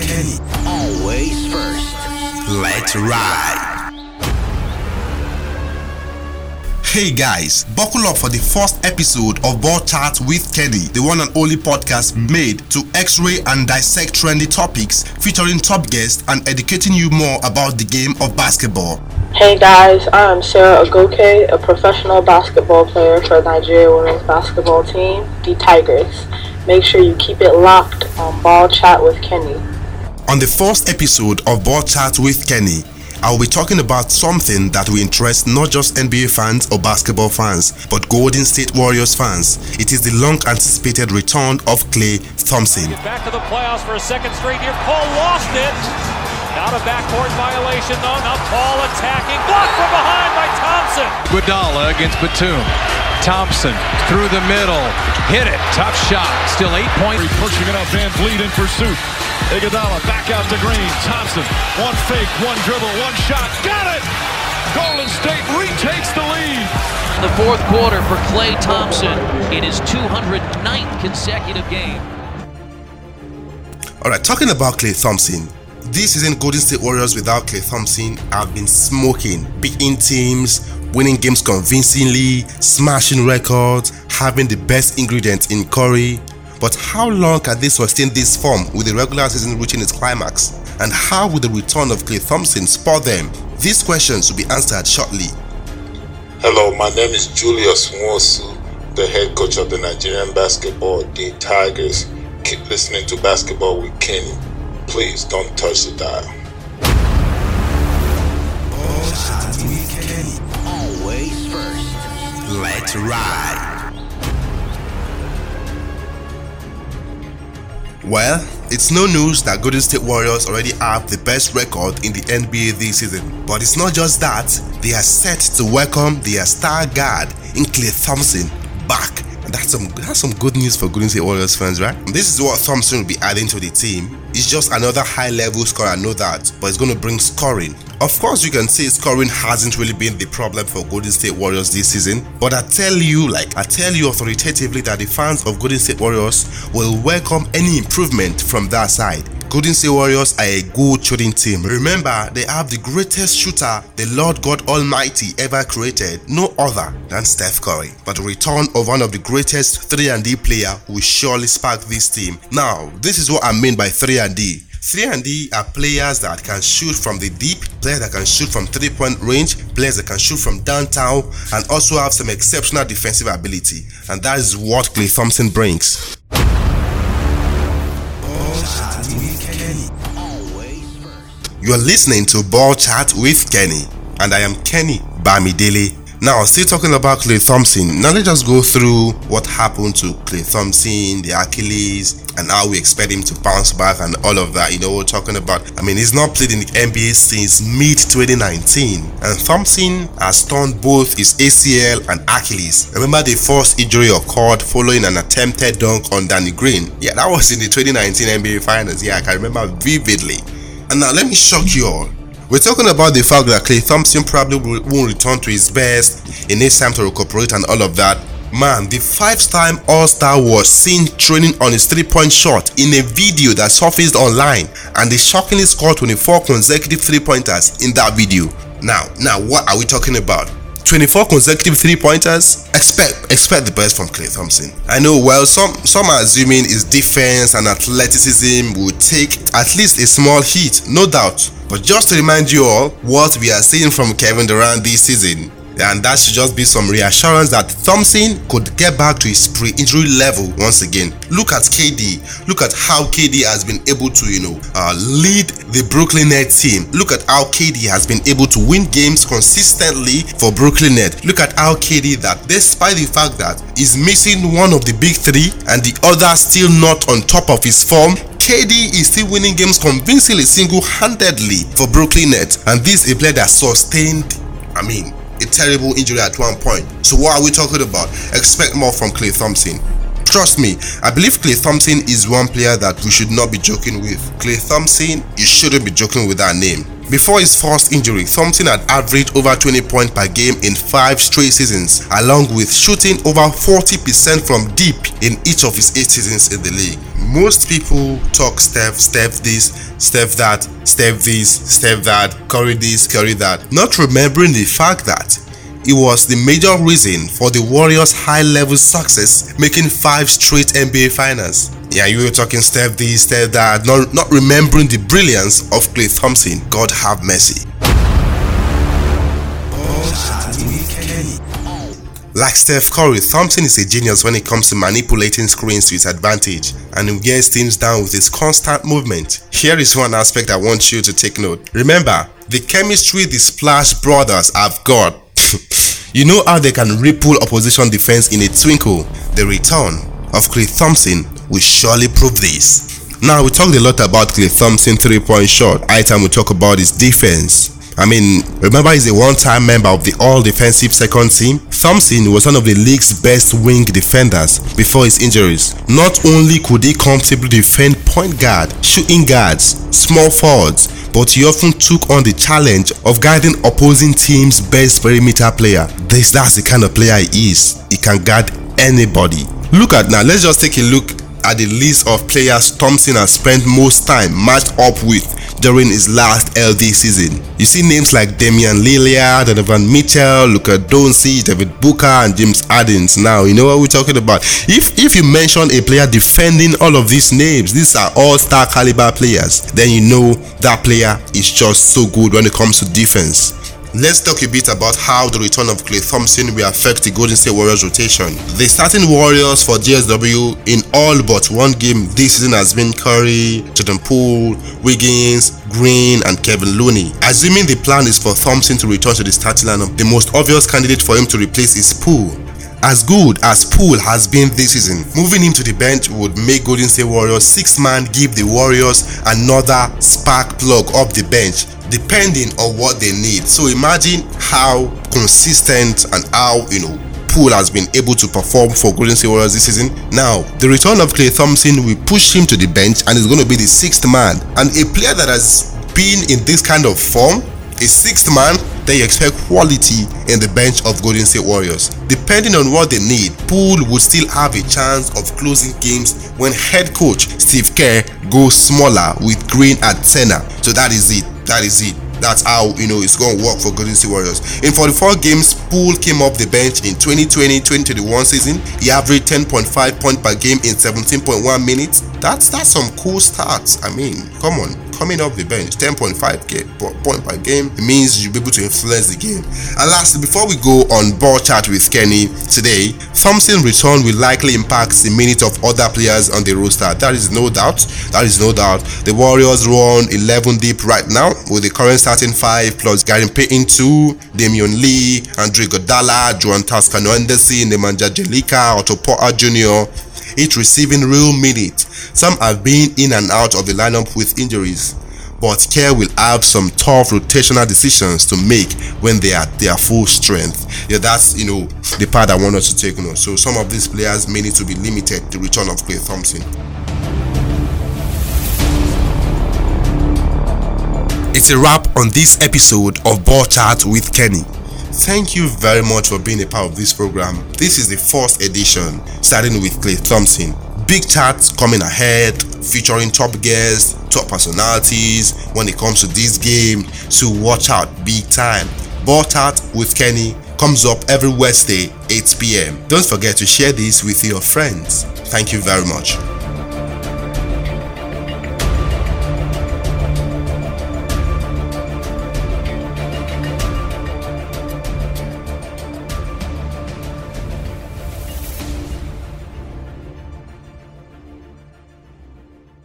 Kenny. Always first. Let's ride. Hey guys, buckle up for the first episode of Ball Chat with Kenny, the one and only podcast made to x-ray and dissect trendy topics featuring top guests and educating you more about the game of basketball. Hey guys, I'm Sarah Ogoke, a professional basketball player for the Nigeria women's basketball team, the Tigers. Make sure you keep it locked on Ball Chat with Kenny. On the first episode of Ball Chat with Kenny, I'll be talking about something that will interest not just NBA fans or basketball fans, but Golden State Warriors fans. It is the long-anticipated return of Klay Thompson. Back to the playoffs for a second straight year. Paul lost it. Not a backcourt violation though. Now Paul attacking. Blocked from behind by Thompson. Iguodala against Batum. Thompson through the middle, hit it, tough shot, still 8 points. Pushing it up, Van Vliet in pursuit. Iguodala back out to Green, Thompson, one fake, one dribble, one shot, got it! Golden State retakes the lead. The fourth quarter for Klay Thompson in his 209th consecutive game. All right, talking about Klay Thompson, this isn't Golden State Warriors without Klay Thompson. I've been smoking, beating teams, winning games convincingly, smashing records, having the best ingredients in curry. But how long can they sustain this form with the regular season reaching its climax? And how will the return of Klay Thompson spur them? These questions will be answered shortly. Hello, my name is Julius Nwosu, the head coach of the Nigerian basketball, the Tigers. Keep listening to Basketball with Kenny. Please don't touch the dial. Always first. Let's ride. Well, it's no news that Golden State Warriors already have the best record in the NBA this season. But it's not just that, they are set to welcome their star guard in Klay Thompson back. And that's some good news for Golden State Warriors fans, right? This is what Thompson will be adding to the team. It's just another high-level scorer, I know that, but it's going to bring scoring. Of course, you can say scoring hasn't really been the problem for Golden State Warriors this season, but I tell you authoritatively that the fans of Golden State Warriors will welcome any improvement from that side. Golden State Warriors are a good shooting team. Remember, they have the greatest shooter the Lord God Almighty ever created, no other than Steph Curry. But the return of one of the greatest 3-and-D player will surely spark this team. Now, this is what I mean by 3-and-D. 3-and-D are players that can shoot from the deep, players that can shoot from 3-point range, players that can shoot from downtown, and also have some exceptional defensive ability. And that is what Klay Thompson brings. You're listening to Ball Chat with Kenny, and I am Kenny Bamidele. Now, still talking about Klay Thompson, now let's just go through what happened to Klay Thompson, the Achilles, and how we expect him to bounce back and all of that. You know, we're talking about, he's not played in the NBA since mid-2019. And Thompson has torn both his ACL and Achilles. Remember the first injury occurred following an attempted dunk on Danny Green? Yeah, that was in the 2019 NBA Finals. Yeah, I can remember vividly. And now let me shock you all. We're talking about the fact that Klay Thompson probably won't return to his best. He needs time to recuperate and all of that. Man, the 5-time All-Star was seen training on his 3-point shot in a video that surfaced online, and they shockingly scored 24 consecutive 3-pointers in that video. Now what are we talking about? 24 consecutive 3-pointers? Expect the best from Klay Thompson. I know, well, some are assuming his defense and athleticism will take at least a small hit, no doubt. But just to remind you all what we are seeing from Kevin Durant this season, and that should just be some reassurance that Thompson could get back to his pre-injury level once again. Look at KD. Look at how KD has been able to, lead the Brooklyn Nets team. Look at how KD has been able to win games consistently for Brooklyn Nets. Look at how KD, that despite the fact that he's missing one of the big three and the other still not on top of his form, KD is still winning games convincingly single-handedly for Brooklyn Nets. And this is a player that sustained, a terrible injury at one point. So what are we talking about? Expect more from Klay Thompson. Trust me, I believe Klay Thompson is one player that we should not be joking with. Klay Thompson, you shouldn't be joking with that name. Before his first injury, Thompson had averaged over 20 points per game in 5 straight seasons, along with shooting over 40% from deep in each of his 8 seasons in the league. Most people talk Steph this, Steph that, Steph this, Steph that, Curry this, Curry that, not remembering the fact that it was the major reason for the Warriors' high-level success, making 5 straight NBA Finals. Yeah, you were talking Steph this, Steph that, not remembering the brilliance of Klay Thompson. God have mercy. Like Steph Curry, Thompson is a genius when it comes to manipulating screens to his advantage, and he wears teams down with his constant movement. Here is one aspect I want you to take note. Remember, the chemistry the Splash Brothers have got. You know how they can ripple opposition defense in a twinkle. The return of Klay Thompson will surely prove this. Now, we talked a lot about Klay Thompson 3-point shot. Item we talk about is defense. I mean, remember, he's a one-time member of the all-defensive second team. Thompson was one of the league's best wing defenders before his injuries. Not only could he comfortably defend point guard, shooting guards, small forwards, but he often took on the challenge of guarding opposing team's best perimeter player. That's the kind of player he is. He can guard anybody. Let's just take a look at the list of players Thompson has spent most time matched up with during his last LD season. You see names like Damian Lillard, Donovan Mitchell, Luka Doncic, David Booker, and James Harden. Now, you know what we're talking about. If you mention a player defending all of these names, these are all-star caliber players, then you know that player is just so good when it comes to defense. Let's talk a bit about how the return of Klay Thompson will affect the Golden State Warriors rotation. The starting Warriors for GSW in all but one game this season has been Curry, Jordan Poole, Wiggins, Green, and Kevin Looney. Assuming the plan is for Thompson to return to the starting lineup, the most obvious candidate for him to replace is Poole. As good as Poole has been this season, moving him to the bench would make Golden State Warriors 6-man give the Warriors another spark plug up the bench, depending on what they need. So imagine how consistent and how, Poole has been able to perform for Golden State Warriors this season. Now, the return of Klay Thompson will push him to the bench and is going to be the 6th man. And a player that has been in this kind of form, a 6th man, then you expect quality in the bench of Golden State Warriors. Depending on what they need, Poole would still have a chance of closing games when head coach Steve Kerr goes smaller with Green at center. So that is it. That's how it's going to work for Golden State Warriors. In 44 games, Poole came off the bench in 2020-2021 season. He averaged 10.5 points per game in 17.1 minutes. That's some cool stats. I mean, come on, coming off the bench, 10.5 points per game, it means you'll be able to influence the game. And lastly, before we go on Ball Chat with Kenny today, Thompson's return will likely impact the minutes of other players on the roster. There is no doubt. The Warriors run 11 deep right now with the current starting 5 plus Gary Payton 2, Damian Lee, Andre Iguodala, Joan Toscano-Anderson, Nemanja Jelika, Otto Porter Jr. Each receiving real minutes. Some have been in and out of the lineup with injuries, but Kerr will have some tough rotational decisions to make when they are at their full strength. Yeah, that's the part I want us to take note. So some of these players may need to be limited. The return of Klay Thompson. It's a wrap on this episode of Ball Chat with Kenny. Thank you very much for being a part of this program. This is the first edition, starting with Klay Thompson. Big chats coming ahead, featuring top guests, top personalities when it comes to this game, so watch out big time. Ball Chat with Kenny comes up every Wednesday, 8 p.m. Don't forget to share this with your friends. Thank you very much.